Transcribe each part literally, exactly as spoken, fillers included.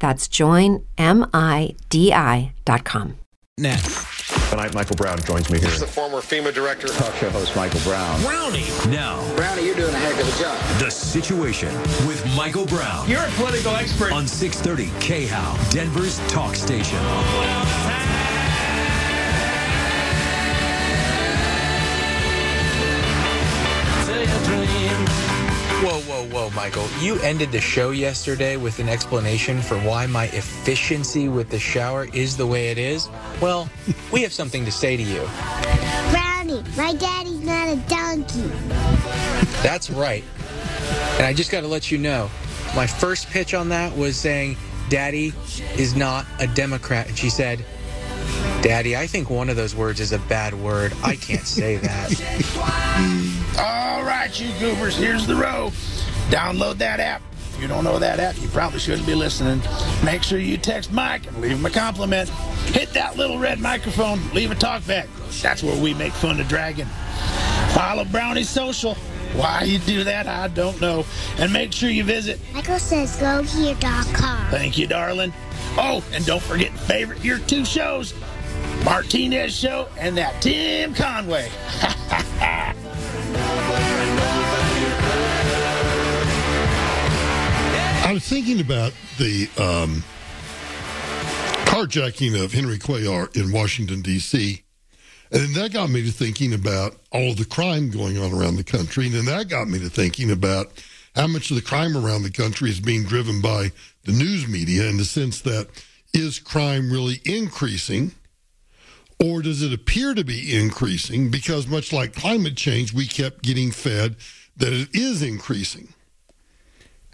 That's join midi dot com. Next. Tonight, Michael Brown joins me here. This is the former FEMA director. Talk show host, Michael Brown. Brownie. Now. Brownie, you're doing a heck of a job. The Situation with Michael Brown. You're a political expert. On six thirty K H O W, Denver's talk station. Whoa, whoa, whoa, Michael. You ended the show yesterday with an explanation for why my efficiency with the shower is the way it is. Well, we have something to say to you. Brownie, my daddy's not a donkey. That's right. And I just got to let you know, my first pitch on that was saying, Daddy is not a Democrat. And she said, Daddy, I think one of those words is a bad word. I can't say that. All right, you goobers, here's the row. Download that app. If you don't know that app, you probably shouldn't be listening. Make sure you text Mike and leave him a compliment. Hit that little red microphone. Leave a talk back. That's where we make fun of Dragon. Follow Brownie's social. Why you do that, I don't know. And make sure you visit michael says go here dot com. Thank you, darling. Oh, and don't forget to favorite your two shows, Martinez Show and that Tim Conway. I was thinking about the um, carjacking of Henry Cuellar in Washington, D C, and then that got me to thinking about all the crime going on around the country, and then that got me to thinking about how much of the crime around the country is being driven by the news media in the sense that is crime really increasing, or does it appear to be increasing? Because much like climate change, we kept getting fed that it is increasing.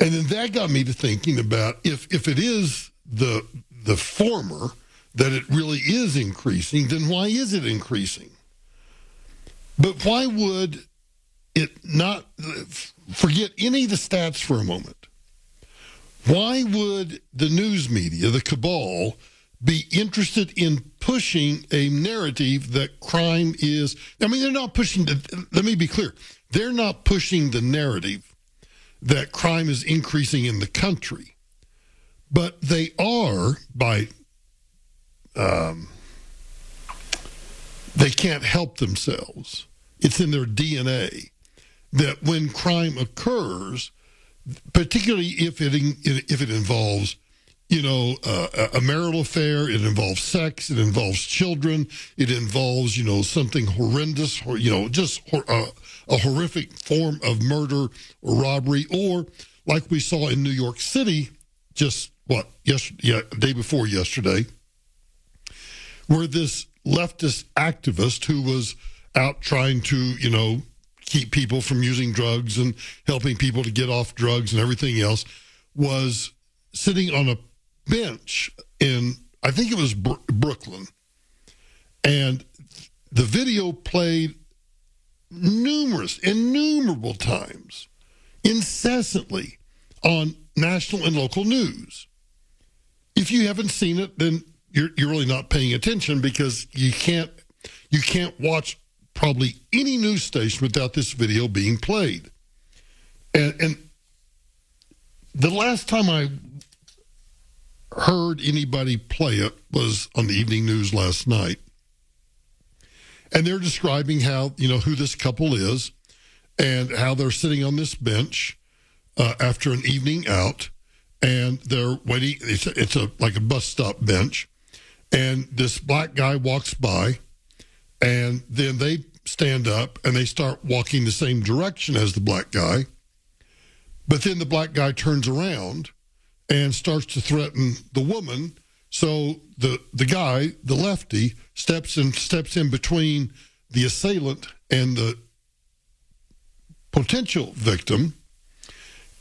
And then that got me to thinking about if, if it is the the former, that it really is increasing, then why is it increasing? But why would it not, forget any of the stats for a moment. Why would the news media, the cabal, be interested in pushing a narrative that crime is, I mean, they're not pushing, the, let me be clear, they're not pushing the narrative that crime is increasing in the country, but they are by, um, they can't help themselves. It's in their D N A that when crime occurs, particularly if it if it involves, you know, uh, a marital affair, it involves sex, it involves children, it involves, you know, something horrendous, or, you know, just a, a horrific form of murder or robbery, or like we saw in New York City, just what yesterday, yeah, day before yesterday, where this leftist activist who was out trying to, you know, keep people from using drugs and helping people to get off drugs and everything else, was sitting on a bench in, I think it was Br- Brooklyn. And the video played numerous, innumerable times, incessantly on national and local news. If you haven't seen it, then you're, you're really not paying attention, because you can't, you can't watch probably any news station without this video being played. And, and the last time I heard anybody play it was on the evening news last night. And they're describing how, you know, who this couple is and how they're sitting on this bench uh, after an evening out, and they're waiting. It's, a, it's a like a bus stop bench. and this black guy walks by, and then they stand up, and they start walking the same direction as the black guy. But then the black guy turns around and starts to threaten the woman. So the the guy, the lefty, steps in, steps in between the assailant and the potential victim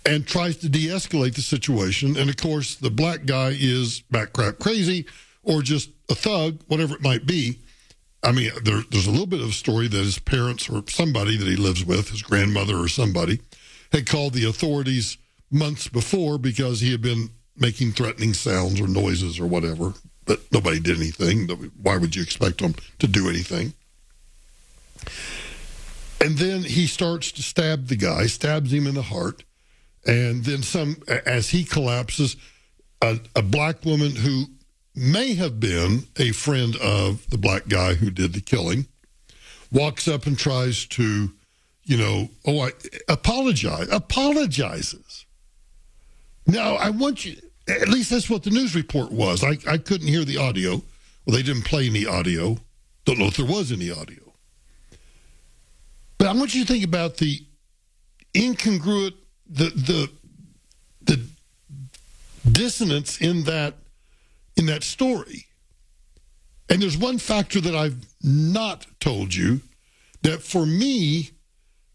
and tries to de-escalate the situation. And, of course, the black guy is bat crap crazy or just a thug, whatever it might be. I mean, there, there's a little bit of a story that his parents or somebody that he lives with, his grandmother or somebody, had called the authorities months before because he had been making threatening sounds or noises or whatever, but nobody did anything. Why would you expect them to do anything? And then he starts to stab the guy, stabs him in the heart, and then some. As he collapses, a, a black woman who may have been a friend of the black guy who did the killing walks up and tries to, you know, oh, I apologize, apologizes. Now, I want you, at least that's what the news report was. I, I couldn't hear the audio. Well, they didn't play any audio. Don't know if there was any audio. But I want you to think about the incongruent, the the the dissonance in that in that story. And there's one factor that I've not told you that for me,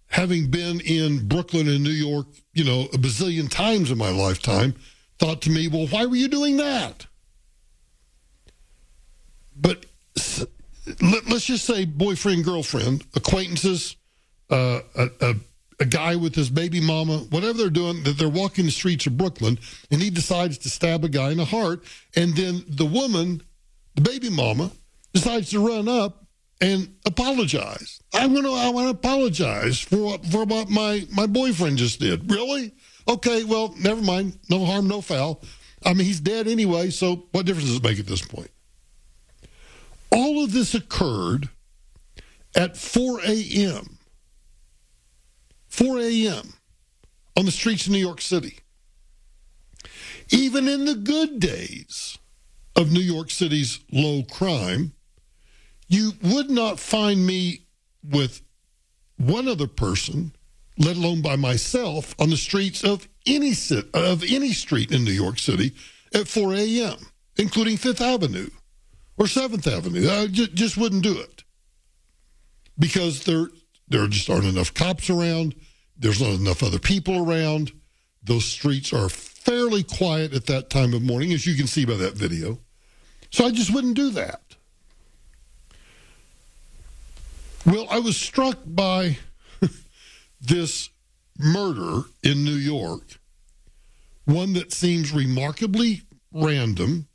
having been in Brooklyn and New York, you know, a bazillion times in my lifetime, thought to me, well, why were you doing that? But let's just say boyfriend, girlfriend, acquaintances, uh, a, a, a guy with his baby mama, whatever they're doing, that they're walking the streets of Brooklyn, and he decides to stab a guy in the heart, and then the woman, the baby mama, decides to run up and apologize. I want to. I want to apologize for what for what my my boyfriend just did. Really? Okay. Well, never mind. No harm, no foul. I mean, he's dead anyway. So, what difference does it make at this point? All of this occurred at four a.m. four a.m. on the streets of New York City. Even in the good days of New York City's low crime, you would not find me with one other person, let alone by myself, on the streets of any of any street in New York City at four a.m., including Fifth Avenue or Seventh Avenue. I just, just wouldn't do it because there, there just aren't enough cops around. There's not enough other people around. Those streets are fairly quiet at that time of morning, as you can see by that video. So I just wouldn't do that. Well, I was struck by this murder in New York, one that seems remarkably random,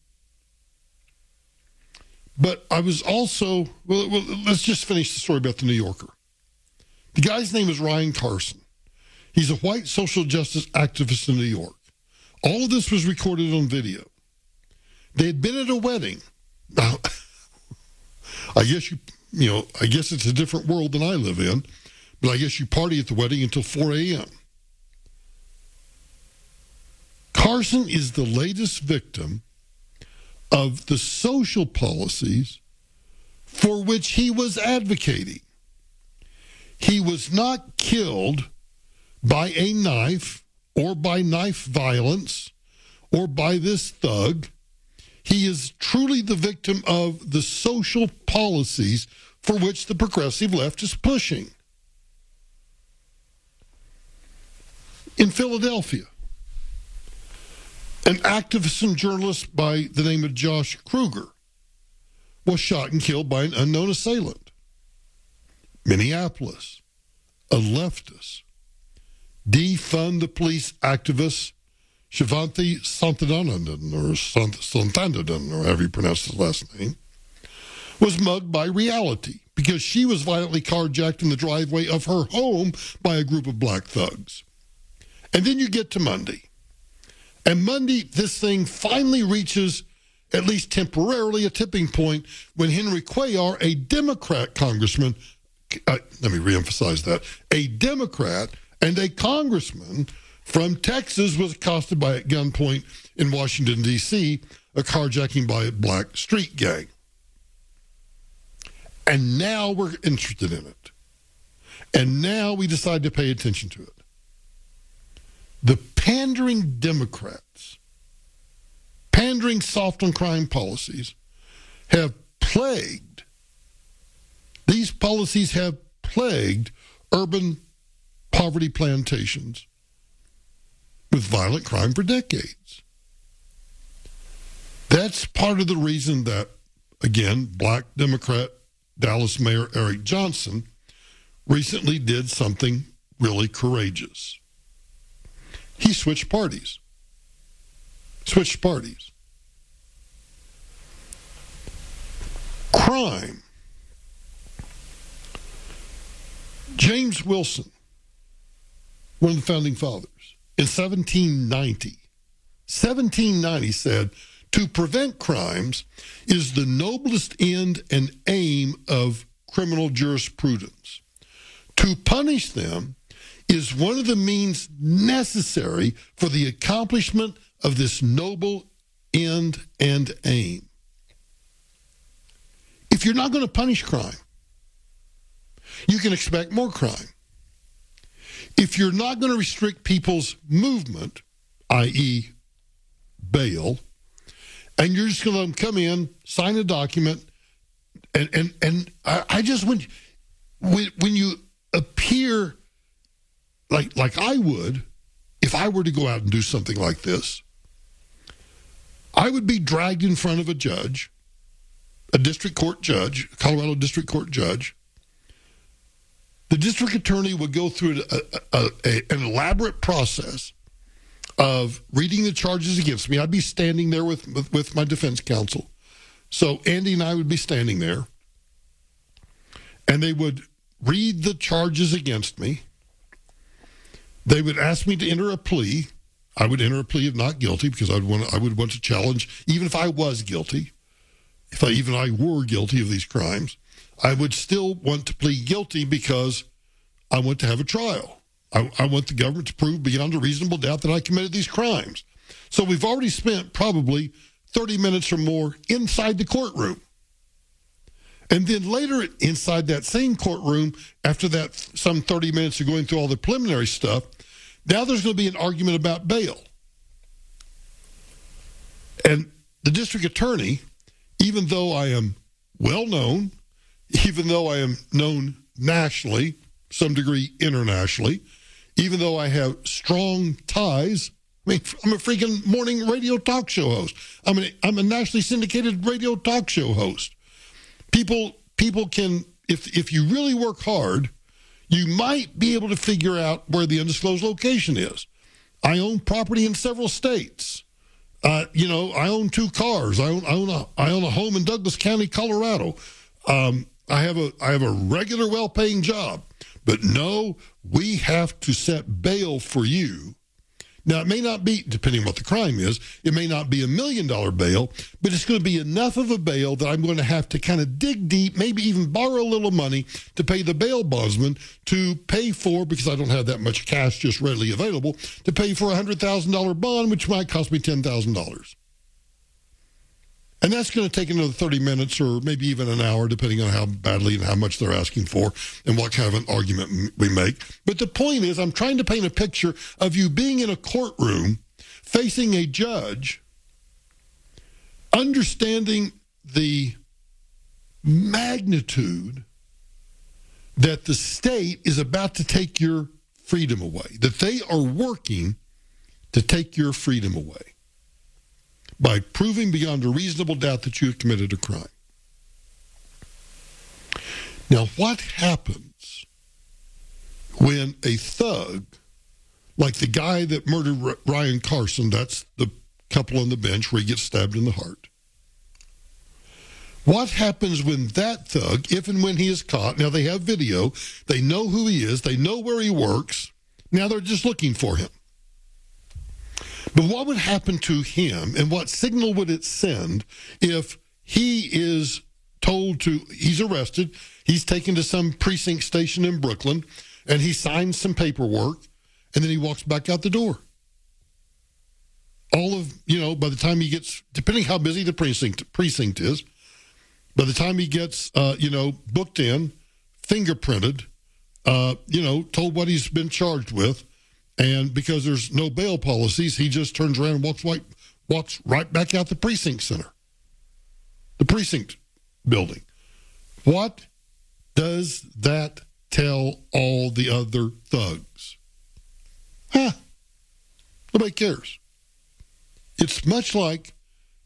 but I was also, well, well, let's just finish the story about the New Yorker. The guy's name is Ryan Carson. He's a white social justice activist in New York. All of this was recorded on video. They had been at a wedding. Now, I guess you... You know, I guess it's a different world than I live in, but I guess you party at the wedding until four a.m. Carson is the latest victim of the social policies for which he was advocating. He was not killed by a knife or by knife violence or by this thug. He is truly the victim of the social policies for which the progressive left is pushing. In Philadelphia, an activist and journalist by the name of Josh Kruger was shot and killed by an unknown assailant. Minneapolis, a leftist, defund the police activist, Shivanti Santanandan, or Santanandan, or however you pronounce his last name, was mugged by reality because she was violently carjacked in the driveway of her home by a group of black thugs. And then you get to Monday. And Monday, this thing finally reaches, at least temporarily, a tipping point when Henry Cuellar, a Democrat congressman, uh, let me reemphasize that, a Democrat and a congressman from Texas was accosted by at gunpoint in Washington, D C a carjacking by a black street gang. And now we're interested in it. And now we decide to pay attention to it. The pandering Democrats, pandering soft on crime policies, have plagued, these policies have plagued urban poverty plantations with violent crime for decades. That's part of the reason that, again, black Democrat Dallas Mayor Eric Johnson recently did something really courageous. He switched parties. Switched parties. Crime. James Wilson, one of the founding fathers, in seventeen ninety said, to prevent crimes is the noblest end and aim of criminal jurisprudence. To punish them is one of the means necessary for the accomplishment of this noble end and aim. If you're not going to punish crime, you can expect more crime. If you're not going to restrict people's movement, that is bail, and you're just going to let them come in, sign a document, and and, and I, I just, when, when, when you appear like like I would, if I were to go out and do something like this, I would be dragged in front of a judge, a district court judge, a Colorado district court judge. The district attorney would go through a, a, a, an elaborate process of reading the charges against me. I'd be standing there with, with, with my defense counsel. So Andy and I would be standing there, and they would read the charges against me. They would ask me to enter a plea. I would enter a plea of not guilty because I would want to, I would want to challenge, even if I was guilty, if I, even I were guilty of these crimes, I would still want to plead guilty because I want to have a trial. I, I want the government to prove beyond a reasonable doubt that I committed these crimes. So we've already spent probably thirty minutes or more inside the courtroom. And then later inside that same courtroom, after that some thirty minutes of going through all the preliminary stuff, now there's going to be an argument about bail. And the district attorney, even though I am well known, even though I am known nationally, some degree internationally, even though I have strong ties, I mean, I'm a freaking morning radio talk show host. I'm, an, I'm a nationally syndicated radio talk show host. People people can, if if you really work hard, you might be able to figure out where the undisclosed location is. I own property in several states. Uh, you know, I own two cars. I own I own a, I own a home in Douglas County, Colorado. Um, I have a I have a regular, well-paying job, but no, we have to set bail for you. Now, it may not be, depending on what the crime is, it may not be a million-dollar bail, but it's going to be enough of a bail that I'm going to have to kind of dig deep, maybe even borrow a little money to pay the bail bondsman to pay for, because I don't have that much cash just readily available, to pay for a one hundred thousand dollars bond, which might cost me ten thousand dollars. And that's going to take another thirty minutes or maybe even an hour, depending on how badly and how much they're asking for and what kind of an argument we make. But the point is, I'm trying to paint a picture of you being in a courtroom, facing a judge, understanding the magnitude that the state is about to take your freedom away, that they are working to take your freedom away by proving beyond a reasonable doubt that you have committed a crime. Now, what happens when a thug, like the guy that murdered Ryan Carson, that's the couple on the bench where he gets stabbed in the heart, what happens when that thug, if and when he is caught, now they have video, they know who he is, they know where he works, now they're just looking for him. But what would happen to him, and what signal would it send if he is told to, he's arrested, he's taken to some precinct station in Brooklyn, and he signs some paperwork, and then he walks back out the door? all of, you know, by the time he gets, depending how busy the precinct precinct is, by the time he gets, uh, you know, booked in, fingerprinted, uh, you know, told what he's been charged with, and because there's no bail policies, he just turns around and walks right, walks right back out the precinct center, the precinct building. What does that tell all the other thugs? Huh? Nobody cares. It's much like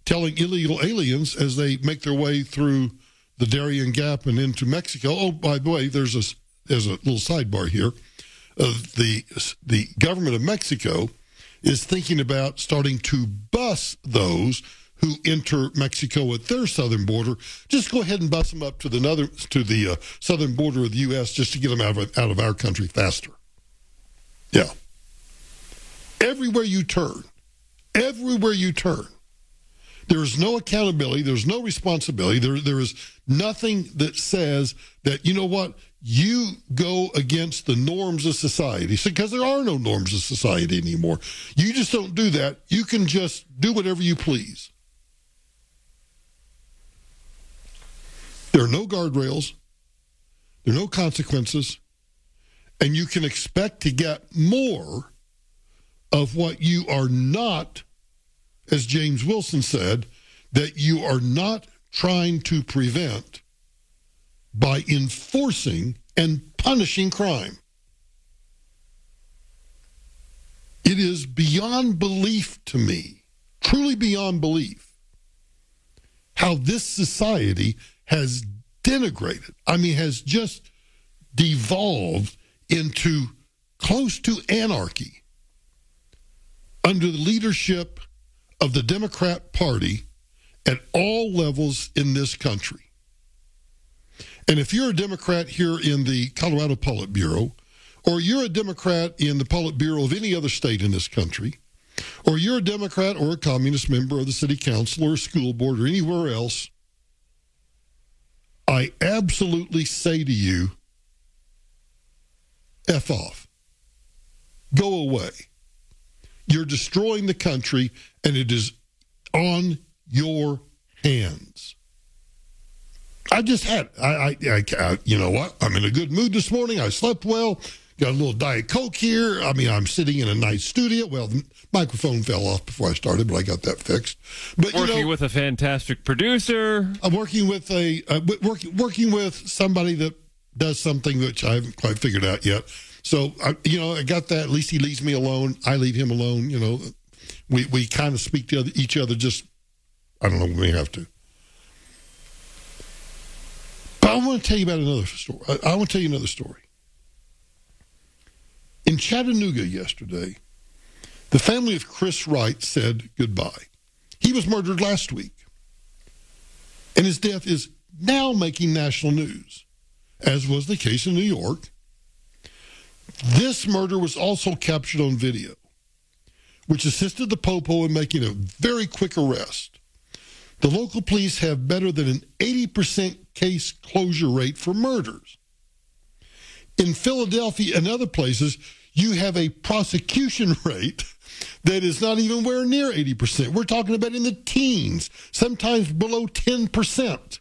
telling illegal aliens as they make their way through the Darien Gap and into Mexico. Oh, by the way, there's a there's a little sidebar here. Uh, the the government of Mexico is thinking about starting to bus those who enter Mexico at their southern border. Just go ahead and bus them up to the another, to the uh, southern border of the U S just to get them out of, out of our country faster. Yeah. Everywhere you turn, everywhere you turn, there is no accountability, there's no responsibility, there there is nothing that says that, you know what, you go against the norms of society, because there are no norms of society anymore. You just don't do that. You can just do whatever you please. There are no guardrails, there are no consequences, and you can expect to get more of what you are not, as James Wilson said, that you are not trying to prevent by enforcing and punishing crime. It is beyond belief to me, truly beyond belief, how this society has denigrated, I mean, has just devolved into close to anarchy under the leadership of the Democrat Party at all levels in this country. And if you're a Democrat here in the Colorado Politburo, or you're a Democrat in the Politburo of any other state in this country, or you're a Democrat or a communist member of the city council or school board or anywhere else, I absolutely say to you, F off. Go away. You're destroying the country, and it is on your hands. I just had, I, I, I you know what? I'm in a good mood this morning. I slept well. Got a little Diet Coke here. I mean, I'm sitting in a nice studio. Well, the microphone fell off before I started, but I got that fixed. But working you know, with a fantastic producer. I'm working with a uh, working working with somebody that does something which I haven't quite figured out yet. So, you know, I got that. At least he leaves me alone. I leave him alone. You know, we, we kind of speak to each other just, I don't know, when we have to. But I want to tell you about another story. I want to tell you another story. In Chattanooga yesterday, the family of Chris Wright said goodbye. He was murdered last week, and his death is now making national news, as was the case in New York. This murder was also captured on video, which assisted the Popo in making a very quick arrest. The local police have better than an eighty percent case closure rate for murders. In Philadelphia and other places, you have a prosecution rate that is not even where near eighty percent. We're talking about in the teens, sometimes below ten percent.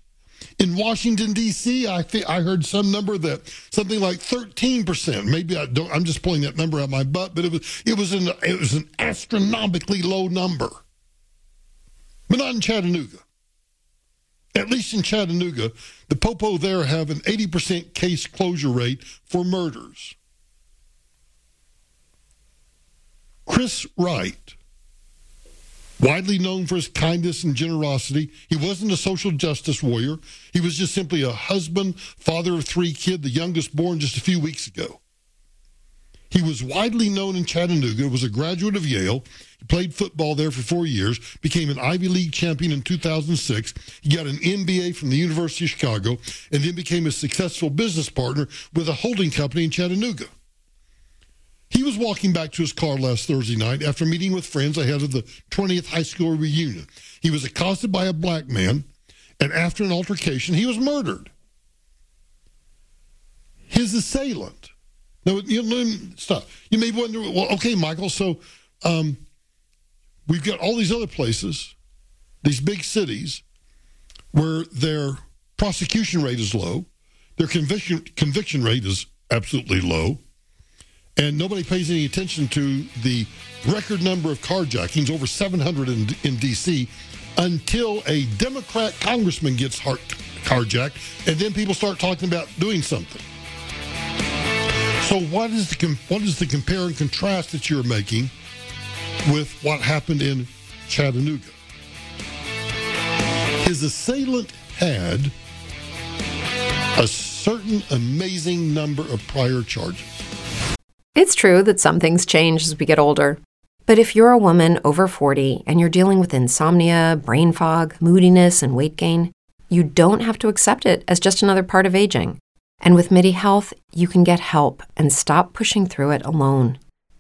In Washington, D C, I th- I heard some number that something like thirteen percent. Maybe I don't, I'm just pulling that number out of my butt, but it was it was an it was an astronomically low number. But not in Chattanooga. At least in Chattanooga, the Popo there have an eighty percent case closure rate for murders. Chris Wright, widely known for his kindness and generosity, he wasn't a social justice warrior. He was just simply a husband, father of three kids, the youngest born just a few weeks ago. He was widely known in Chattanooga, was a graduate of Yale. He played football there for four years, became an Ivy League champion in two thousand six. He got an M B A from the University of Chicago, and then became a successful business partner with a holding company in Chattanooga. He was walking back to his car last Thursday night after meeting with friends ahead of the twentieth high school reunion. He was accosted by a black man, and after an altercation, he was murdered. His assailant. Now, you know, stop. You may wonder, well, okay, Michael, so um, we've got all these other places, these big cities, where their prosecution rate is low, their conviction conviction rate is absolutely low, and nobody pays any attention to the record number of carjackings, over seven hundred in, in D C, until a Democrat congressman gets heart carjacked, and then people start talking about doing something. So what is the what is the compare and contrast that you're making with what happened in Chattanooga? His assailant had a certain amazing number of prior charges. It's true that some things change as we get older. But if you're a woman over forty and you're dealing with insomnia, brain fog, moodiness, and weight gain, you don't have to accept it as just another part of aging. And with Midi Health, you can get help and stop pushing through it alone.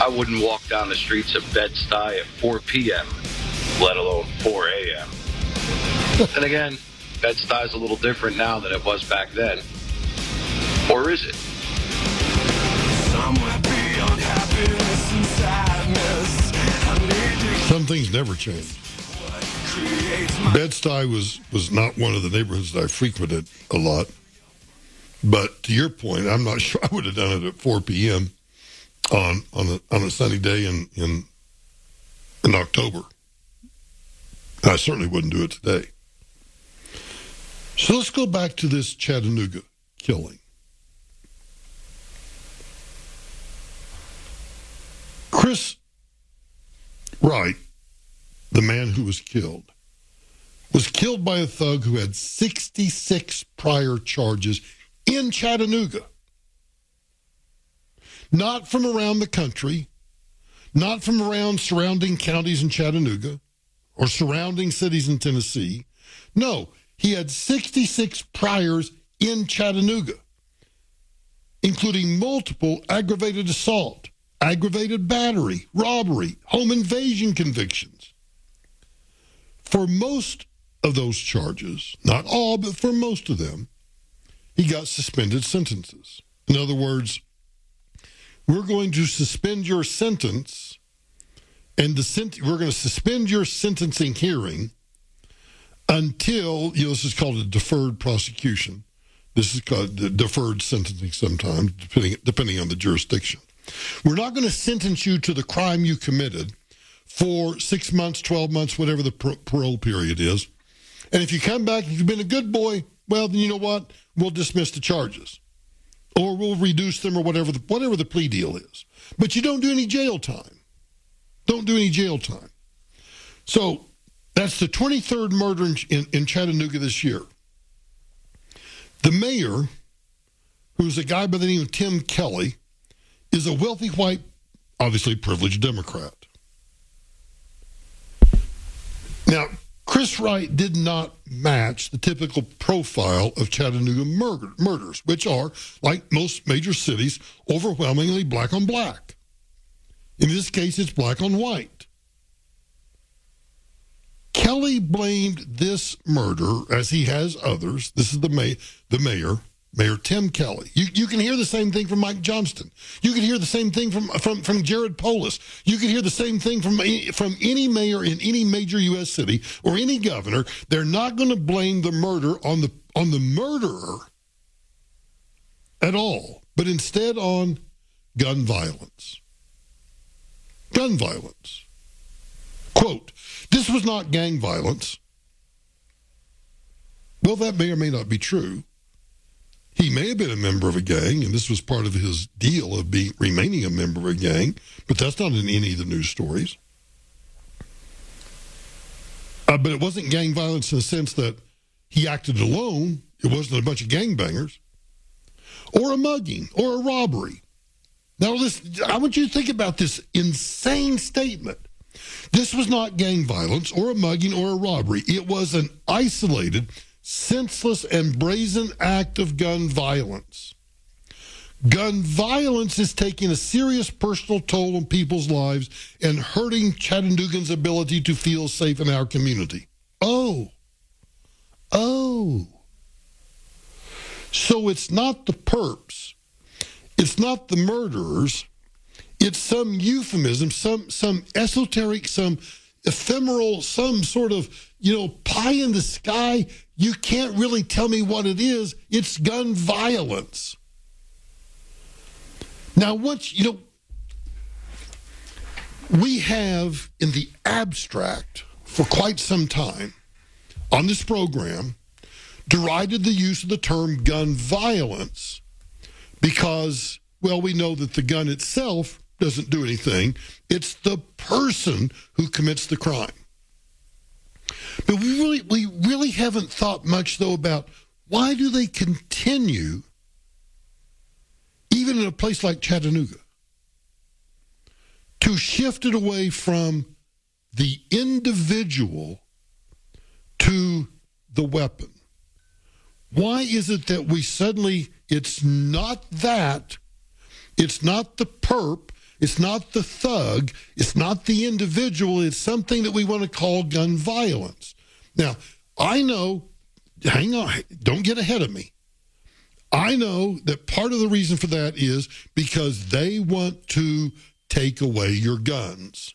I wouldn't walk down the streets of Bed-Stuy at four p.m., let alone four a.m. And again, Bed-Stuy's a little different now than it was back then. Or is it? Some things never change. Bed-Stuy was, was not one of the neighborhoods that I frequented a lot. But to your point, I'm not sure I would have done it at four p.m. on on a, on a sunny day in, in in October. I certainly wouldn't do it today. So let's go back to this Chattanooga killing. Chris Wright, the man who was killed, was killed by a thug who had sixty-six prior charges in Chattanooga. Not from around the country, not from around surrounding counties in Chattanooga or surrounding cities in Tennessee. No, he had sixty-six priors in Chattanooga, including multiple aggravated assault, aggravated battery, robbery, home invasion convictions. For most of those charges, not all, but for most of them, he got suspended sentences. In other words, we're going to suspend your sentence, and the sent- we're going to suspend your sentencing hearing until, you know, this is called a deferred prosecution. This is called deferred sentencing sometimes, depending, depending on the jurisdiction. We're not going to sentence you to the crime you committed for six months, twelve months, whatever the par- parole period is. And if you come back and you've been a good boy, well, then you know what? We'll dismiss the charges. Or we'll reduce them or whatever the, whatever the plea deal is. But you don't do any jail time. Don't do any jail time. So that's the twenty-third murder in, in, in Chattanooga this year. The mayor, who's a guy by the name of Tim Kelly, is a wealthy, white, obviously privileged Democrat. Now, Chris Wright did not match the typical profile of Chattanooga murder, murders, which are, like most major cities, overwhelmingly black on black. In this case, it's black on white. Kelly blamed this murder, as he has others. This is the, may, the mayor, Mayor Tim Kelly. You, you can hear the same thing from Mike Johnston. You can hear the same thing from, from, from Jared Polis. You can hear the same thing from, from any mayor in any major U S city or any governor. They're not going to blame the murder on the, on the murderer at all, but instead on gun violence. Gun violence. Quote, "This was not gang violence." Well, that may or may not be true. He may have been a member of a gang, and this was part of his deal of being remaining a member of a gang, but that's not in any of the news stories. Uh, but it wasn't gang violence in the sense that he acted alone. It wasn't a bunch of gangbangers. Or a mugging, or a robbery. Now, listen, I want you to think about this insane statement. This was not gang violence, or a mugging, or a robbery. It was an isolated, senseless, and brazen act of gun violence. Gun violence is taking a serious personal toll on people's lives and hurting Chattanoogan's ability to feel safe in our community. Oh. Oh. So it's not the perps. It's not the murderers. It's some euphemism, some some esoteric, some ephemeral, some sort of, you know, pie in the sky. You can't really tell me what it is. It's gun violence. Now, once, you know, we have in the abstract for quite some time on this program derided the use of the term gun violence because, well, we know that the gun itself doesn't do anything. It's the person who commits the crime. But we really, we really haven't thought much, though, about why do they continue, even in a place like Chattanooga, to shift it away from the individual to the weapon. Why is it that we suddenly, it's not that, it's not the perp, it's not the thug, it's not the individual, it's something that we want to call gun violence. Now, I know, hang on, don't get ahead of me. I know that part of the reason for that is because they want to take away your guns.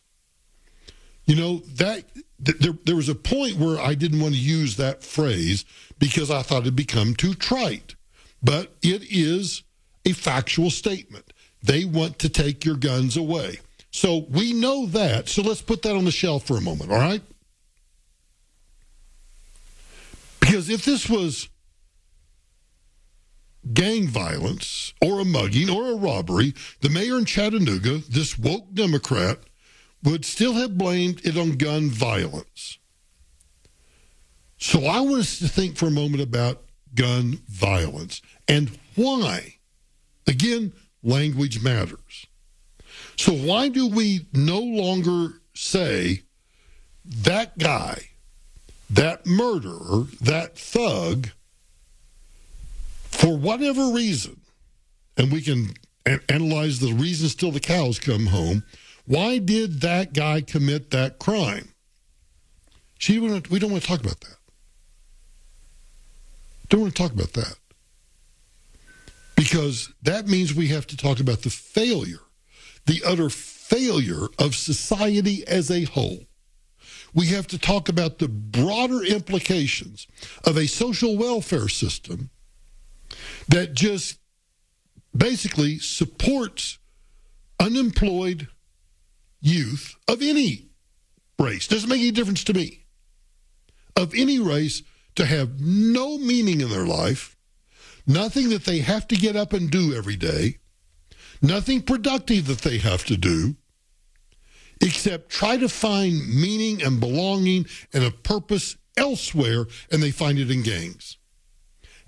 You know, that there, there was a point where I didn't want to use that phrase because I thought it had become too trite. But it is a factual statement. They want to take your guns away. So we know that. So let's put that on the shelf for a moment, all right? Because if this was gang violence or a mugging or a robbery, the mayor in Chattanooga, this woke Democrat, would still have blamed it on gun violence. So I want us to think for a moment about gun violence and why. Again, language matters. So why do we no longer say that guy, that murderer, that thug, for whatever reason, and we can analyze the reasons till the cows come home, why did that guy commit that crime? She, we don't want to talk about that. Don't want to talk about that. Because that means we have to talk about the failure, the utter failure of society as a whole. We have to talk about the broader implications of a social welfare system that just basically supports unemployed youth of any race. Doesn't make any difference to me. Of any race, to have no meaning in their life, nothing that they have to get up and do every day, nothing productive that they have to do, except try to find meaning and belonging and a purpose elsewhere, and they find it in gangs.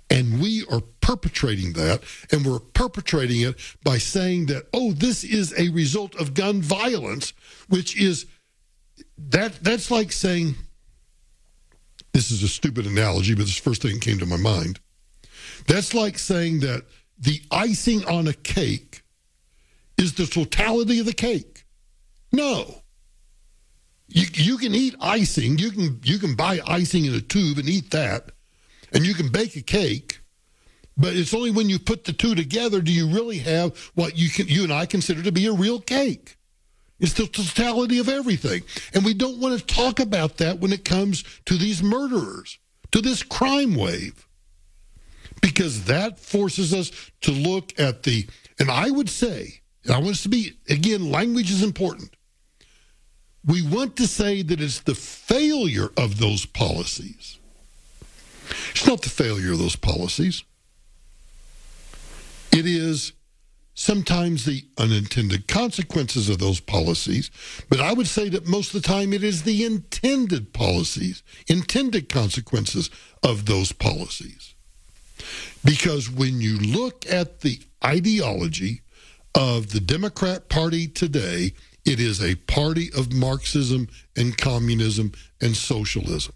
And we are perpetrating that, and we're perpetrating it by saying that, oh, this is a result of gun violence, which is, that that's like saying, this is a stupid analogy, but it's the first thing that came to my mind. That's like saying that the icing on a cake is the totality of the cake. No. You, you can eat icing. You can, you can buy icing in a tube and eat that. And you can bake a cake, but it's only when you put the two together do you really have what you can, you and I consider to be a real cake. It's the totality of everything. And we don't want to talk about that when it comes to these murderers, to this crime wave, because that forces us to look at the, and I would say, and I want us to be, again, language is important. we want to say that it's the failure of those policies. It's not the failure of those policies. It is sometimes the unintended consequences of those policies, but I would say that most of the time it is the intended policies, intended consequences of those policies. Because when you look at the ideology of the Democrat Party today, it is a party of Marxism and communism and socialism.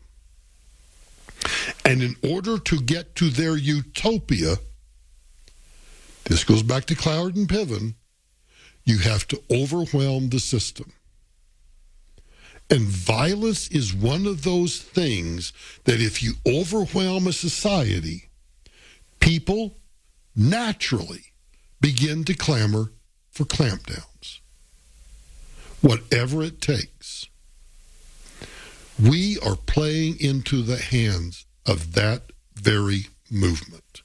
And in order to get to their utopia, this goes back to Cloward and Piven, you have to overwhelm the system. And violence is one of those things that if you overwhelm a society, people naturally begin to clamor for clampdowns. Whatever it takes. We are playing into the hands of that very movement.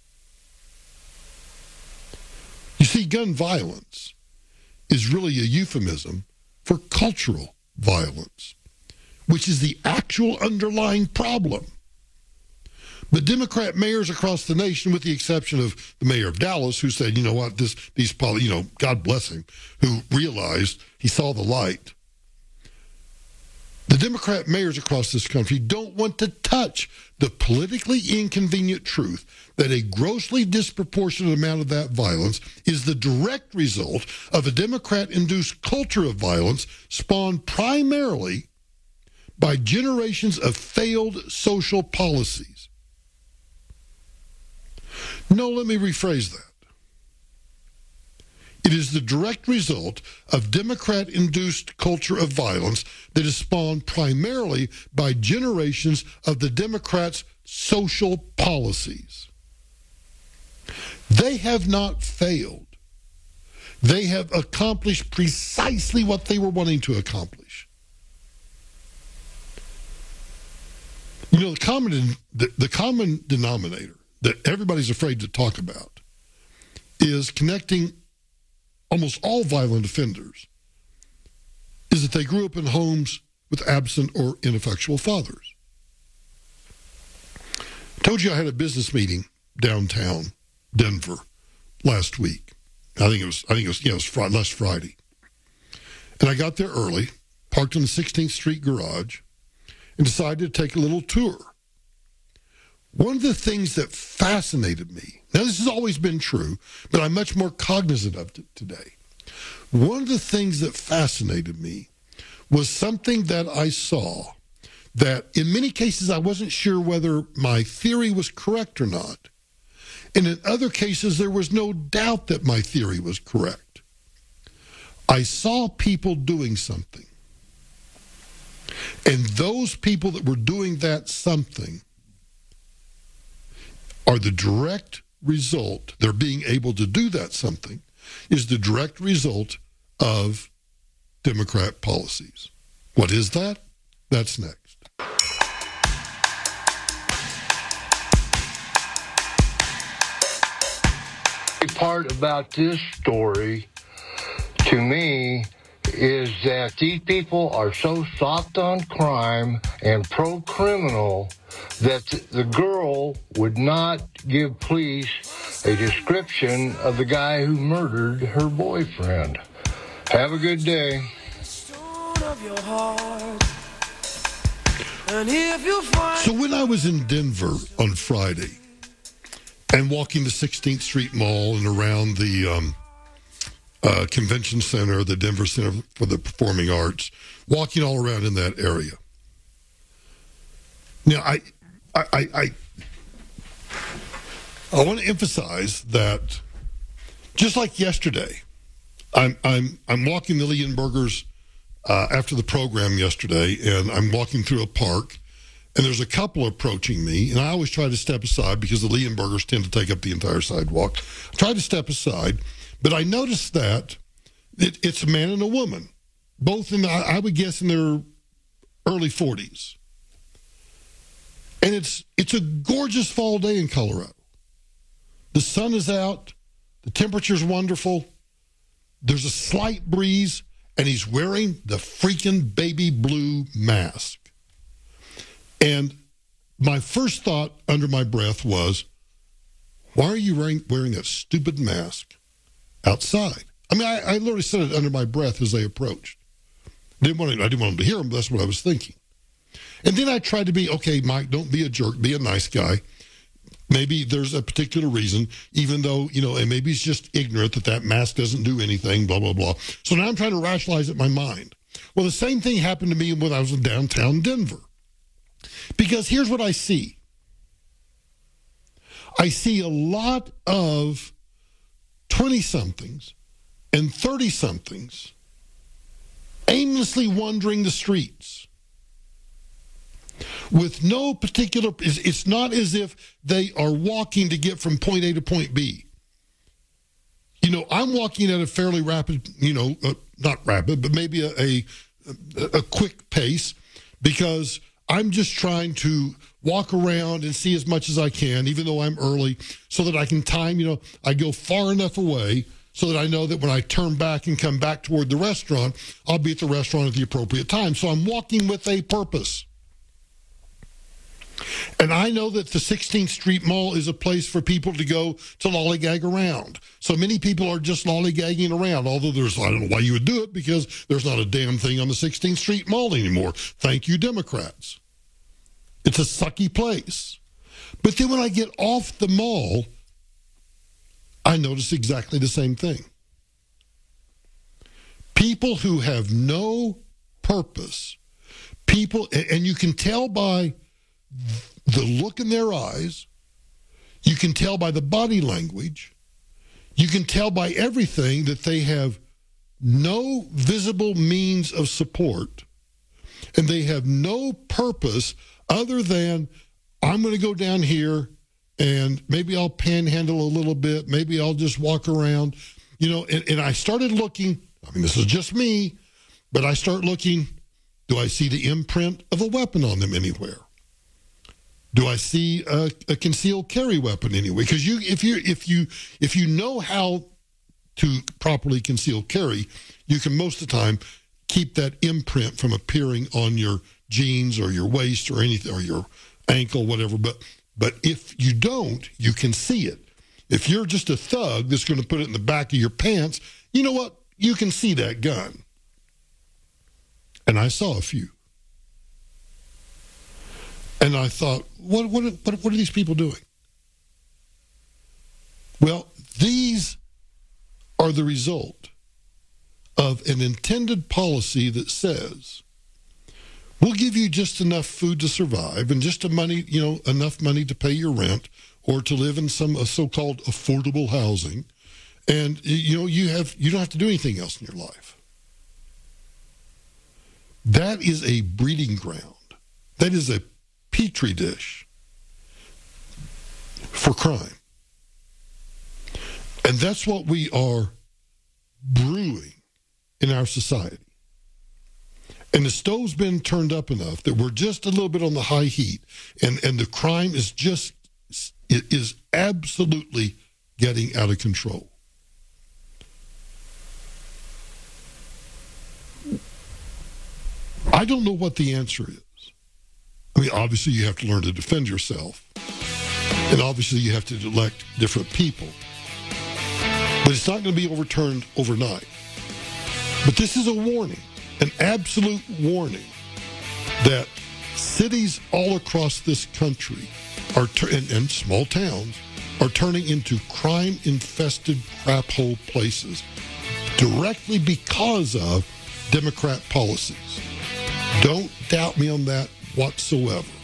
You see, gun violence is really a euphemism for cultural violence, which is the actual underlying problem. But Democrat mayors across the nation, with the exception of the mayor of Dallas, who said, you know what, this, these, poly, you know, God bless him, who realized he saw the light. The Democrat mayors across this country don't want to touch the politically inconvenient truth that a grossly disproportionate amount of that violence is the direct result of a Democrat-induced culture of violence spawned primarily by generations of failed social policies. No, let me rephrase that. It is the direct result of Democrat-induced culture of violence that is spawned primarily by generations of the Democrats' social policies. They have not failed. They have accomplished precisely what they were wanting to accomplish. You know, the common, the, the common denominator that everybody's afraid to talk about is connecting almost all violent offenders, is that they grew up in homes with absent or ineffectual fathers. I told you I had a business meeting downtown Denver last week. I think it was, I think it was, yeah, it was Friday, last Friday. And I got there early, parked in the sixteenth street garage, and decided to take a little tour. One of the things that fascinated me, now this has always been true, but I'm much more cognizant of it today. One of the things that fascinated me was something that I saw that in many cases I wasn't sure whether my theory was correct or not. And in other cases, there was no doubt that my theory was correct. I saw people doing something. And those people that were doing that something are the direct result, their being able to do that something, is the direct result of Democrat policies. What is that? That's next. The part about this story, to me, is that these people are so soft on crime and pro-criminal that the girl would not give police a description of the guy who murdered her boyfriend. Have a good day. So when I was in Denver on Friday and walking the sixteenth street Mall and around the um, uh, Convention Center, the Denver Center for the Performing Arts, walking all around in that area, Now, I, I, I, I, I want to emphasize that just like yesterday, I'm, I'm, I'm walking the Leonbergers uh, after the program yesterday, and I'm walking through a park, and there's a couple approaching me, and I always try to step aside because the Leonbergers tend to take up the entire sidewalk. I try to step aside, but I noticed that it, it's a man and a woman, both in, the, I would guess, in their early forties. And it's it's a gorgeous fall day in Colorado. The sun is out. The temperature's wonderful. There's a slight breeze. and he's wearing the freaking baby blue mask. And my first thought under my breath was, why are you wearing, wearing that stupid mask outside? I mean, I, I literally said it under my breath as they approached. Didn't want to, I didn't want them to hear them, but that's what I was thinking. And then I tried to be, okay, Mike, don't be a jerk. Be a nice guy. Maybe there's a particular reason, even though, you know, and maybe it's just ignorant that that mask doesn't do anything, blah, blah, blah. So now I'm trying to rationalize it in my mind. Well, the same thing happened to me when I was in downtown Denver. Because here's what I see. I see a lot of twenty-somethings and thirty-somethings aimlessly wandering the streets with no particular, it's not as if they are walking to get from point A to point B. You know, I'm walking at a fairly rapid, you know, uh, not rapid, but maybe a, a a quick pace, because I'm just trying to walk around and see as much as I can, even though I'm early, so that I can time, you know, I go far enough away so that I know that when I turn back and come back toward the restaurant, I'll be at the restaurant at the appropriate time. So I'm walking with a purpose. And I know that the sixteenth street Mall is a place for people to go to lollygag around. So many people are just lollygagging around, although there's, I don't know why you would do it, because there's not a damn thing on the sixteenth street Mall anymore. Thank you, Democrats. It's a sucky place. But then when I get off the mall, I notice exactly the same thing. People who have no purpose, people, and you can tell by the look in their eyes, you can tell by the body language, you can tell by everything that they have no visible means of support, and they have no purpose other than, I'm going to go down here and maybe I'll panhandle a little bit, maybe I'll just walk around, you know, and, and I started looking, I mean, this is just me, but I start looking, do I see the imprint of a weapon on them anywhere? Do I see a, a concealed carry weapon anyway? Because you, if you, if you, if you know how to properly conceal carry, you can most of the time keep that imprint from appearing on your jeans or your waist or anything or your ankle, whatever. But but if you don't, you can see it. If you're just a thug that's going to put it in the back of your pants, you know what? You can see that gun. And I saw a few. And I thought, what, what, what, what are these people doing? Well, these are the result of an intended policy that says, we'll give you just enough food to survive and just a money, you know, enough money to pay your rent or to live in some so-called affordable housing, and you know you have you don't have to do anything else in your life. That is a breeding ground. That is a Petri dish for crime. And that's what we are brewing in our society. And the stove's been turned up enough that we're just a little bit on the high heat, and, and the crime is just, it is absolutely getting out of control. I don't know what the answer is. I mean, obviously, you have to learn to defend yourself. And obviously, you have to elect different people. But it's not going to be overturned overnight. But this is a warning, an absolute warning, that cities all across this country are and, and small towns are turning into crime-infested craphole places directly because of Democrat policies. Don't doubt me on that whatsoever.